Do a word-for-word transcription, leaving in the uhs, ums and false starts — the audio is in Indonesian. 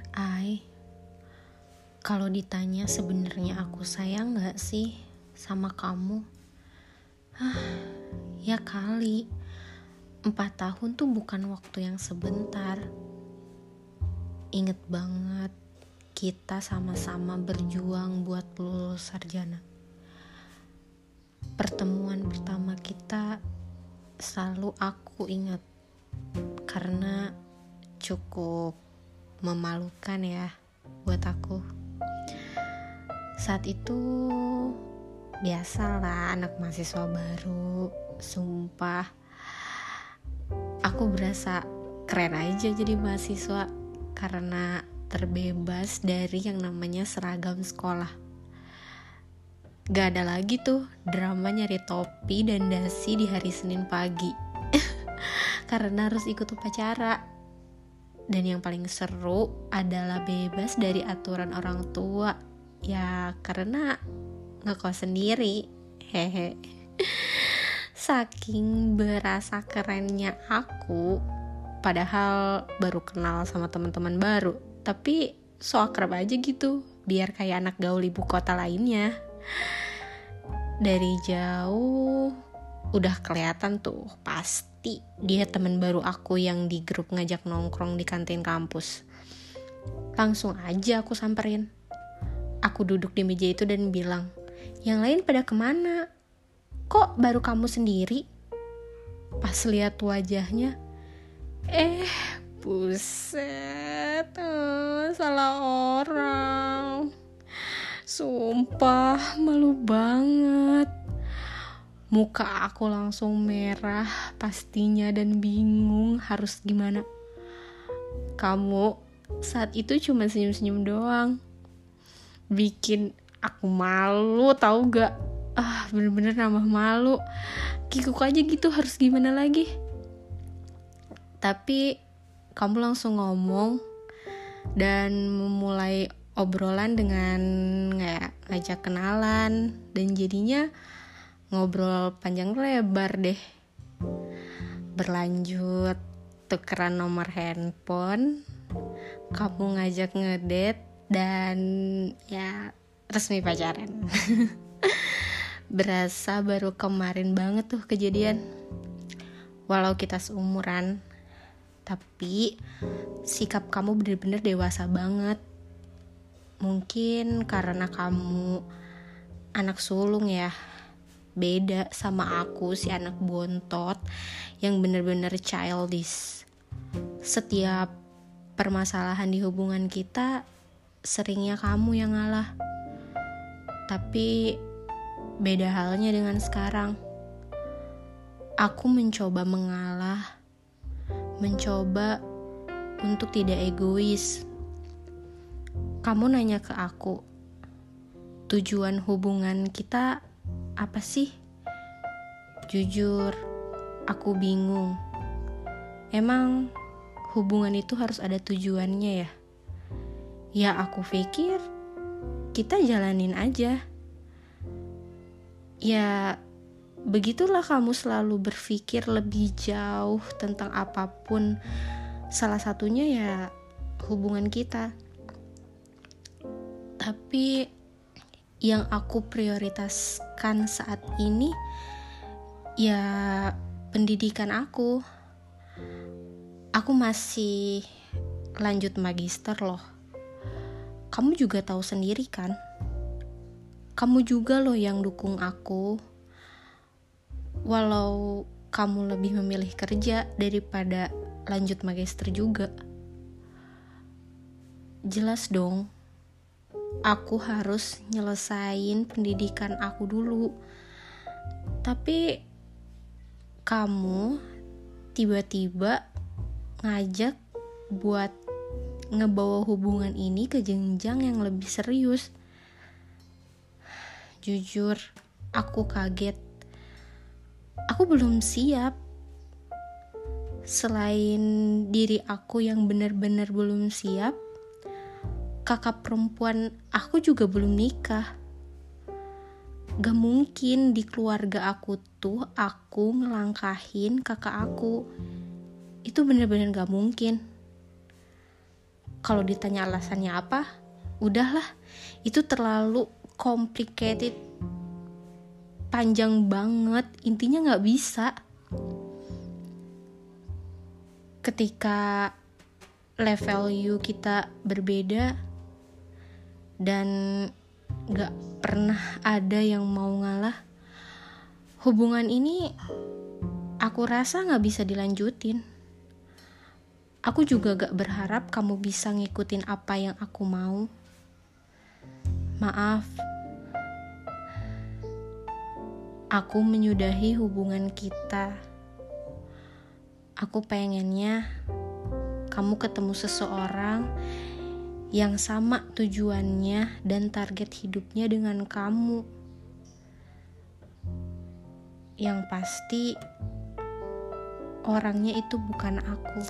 terakhir, Ai. Kalau ditanya sebenarnya aku sayang gak sih sama kamu? Hah, ya kali. Empat tahun tuh bukan waktu yang sebentar. Ingat banget, kita sama-sama berjuang buat lulus sarjana. Pertemuan pertama kita selalu aku ingat, karena cukup memalukan ya buat aku. Saat itu biasalah anak mahasiswa baru, sumpah aku berasa keren aja jadi mahasiswa karena terbebas dari yang namanya seragam sekolah. Gak ada lagi tuh drama nyari topi dan dasi di hari Senin pagi karena harus ikut upacara. Dan yang paling seru adalah bebas dari aturan orang tua, ya karena ngekos sendiri, hehe. Saking berasa kerennya aku, padahal baru kenal sama teman-teman baru, tapi so akrab aja gitu, biar kayak anak gaul ibu kota lainnya. Dari jauh udah kelihatan tuh, pasti dia teman baru aku yang di grup ngajak nongkrong di kantin kampus. Langsung aja aku samperin. Aku duduk di meja itu dan bilang, yang lain pada kemana? Kok baru kamu sendiri? Pas lihat wajahnya, eh, buset, oh, salah orang. Sumpah, malu banget. Muka aku langsung merah pastinya dan bingung harus gimana. Kamu saat itu cuma senyum-senyum doang. Bikin aku malu, tau gak? Ah, bener-bener nambah malu. Kikuk aja gitu, harus gimana lagi. Tapi kamu langsung ngomong dan memulai obrolan dengan ngajak kenalan, dan jadinya ngobrol panjang lebar deh. Berlanjut tukeran nomor handphone, kamu ngajak ngedate, dan ya resmi pacaran. Berasa baru kemarin banget tuh kejadian. Walau kita seumuran, tapi sikap kamu bener-bener dewasa banget. Mungkin karena kamu anak sulung ya, beda sama aku si anak bontot yang bener-bener childish. Setiap permasalahan di hubungan kita seringnya kamu yang ngalah. Tapi beda halnya dengan sekarang. Aku mencoba mengalah, mencoba untuk tidak egois. Kamu nanya ke aku, tujuan hubungan kita apa sih? Jujur, aku bingung. Emang hubungan itu harus ada tujuannya ya? Ya aku pikir kita jalanin aja. Ya begitulah kamu selalu berpikir lebih jauh tentang apapun. Salah satunya ya hubungan kita. Tapi yang aku prioritaskan saat ini ya pendidikan aku. Aku masih lanjut magister loh. Kamu juga tahu sendiri kan? Kamu juga loh yang dukung aku. Walau kamu lebih memilih kerja daripada lanjut magister juga. Jelas dong, aku harus nyelesain pendidikan aku dulu. Tapi kamu tiba-tiba ngajak buat ngebawa hubungan ini ke jenjang yang lebih serius. Jujur, aku kaget. Aku belum siap. Selain diri aku yang benar-benar belum siap, kakak perempuan aku juga belum nikah. Gak mungkin di keluarga aku tuh aku ngelangkahin kakak aku. Itu benar-benar gak mungkin. Kalau ditanya alasannya apa, udahlah, itu terlalu complicated, panjang banget, intinya nggak bisa. Ketika level you kita berbeda dan nggak pernah ada yang mau ngalah, hubungan ini aku rasa nggak bisa dilanjutin. Aku juga gak berharap kamu bisa ngikutin apa yang aku mau. Maaf, aku menyudahi hubungan kita. Aku pengennya kamu ketemu seseorang yang sama tujuannya dan target hidupnya dengan kamu. Yang pasti, orangnya itu bukan aku.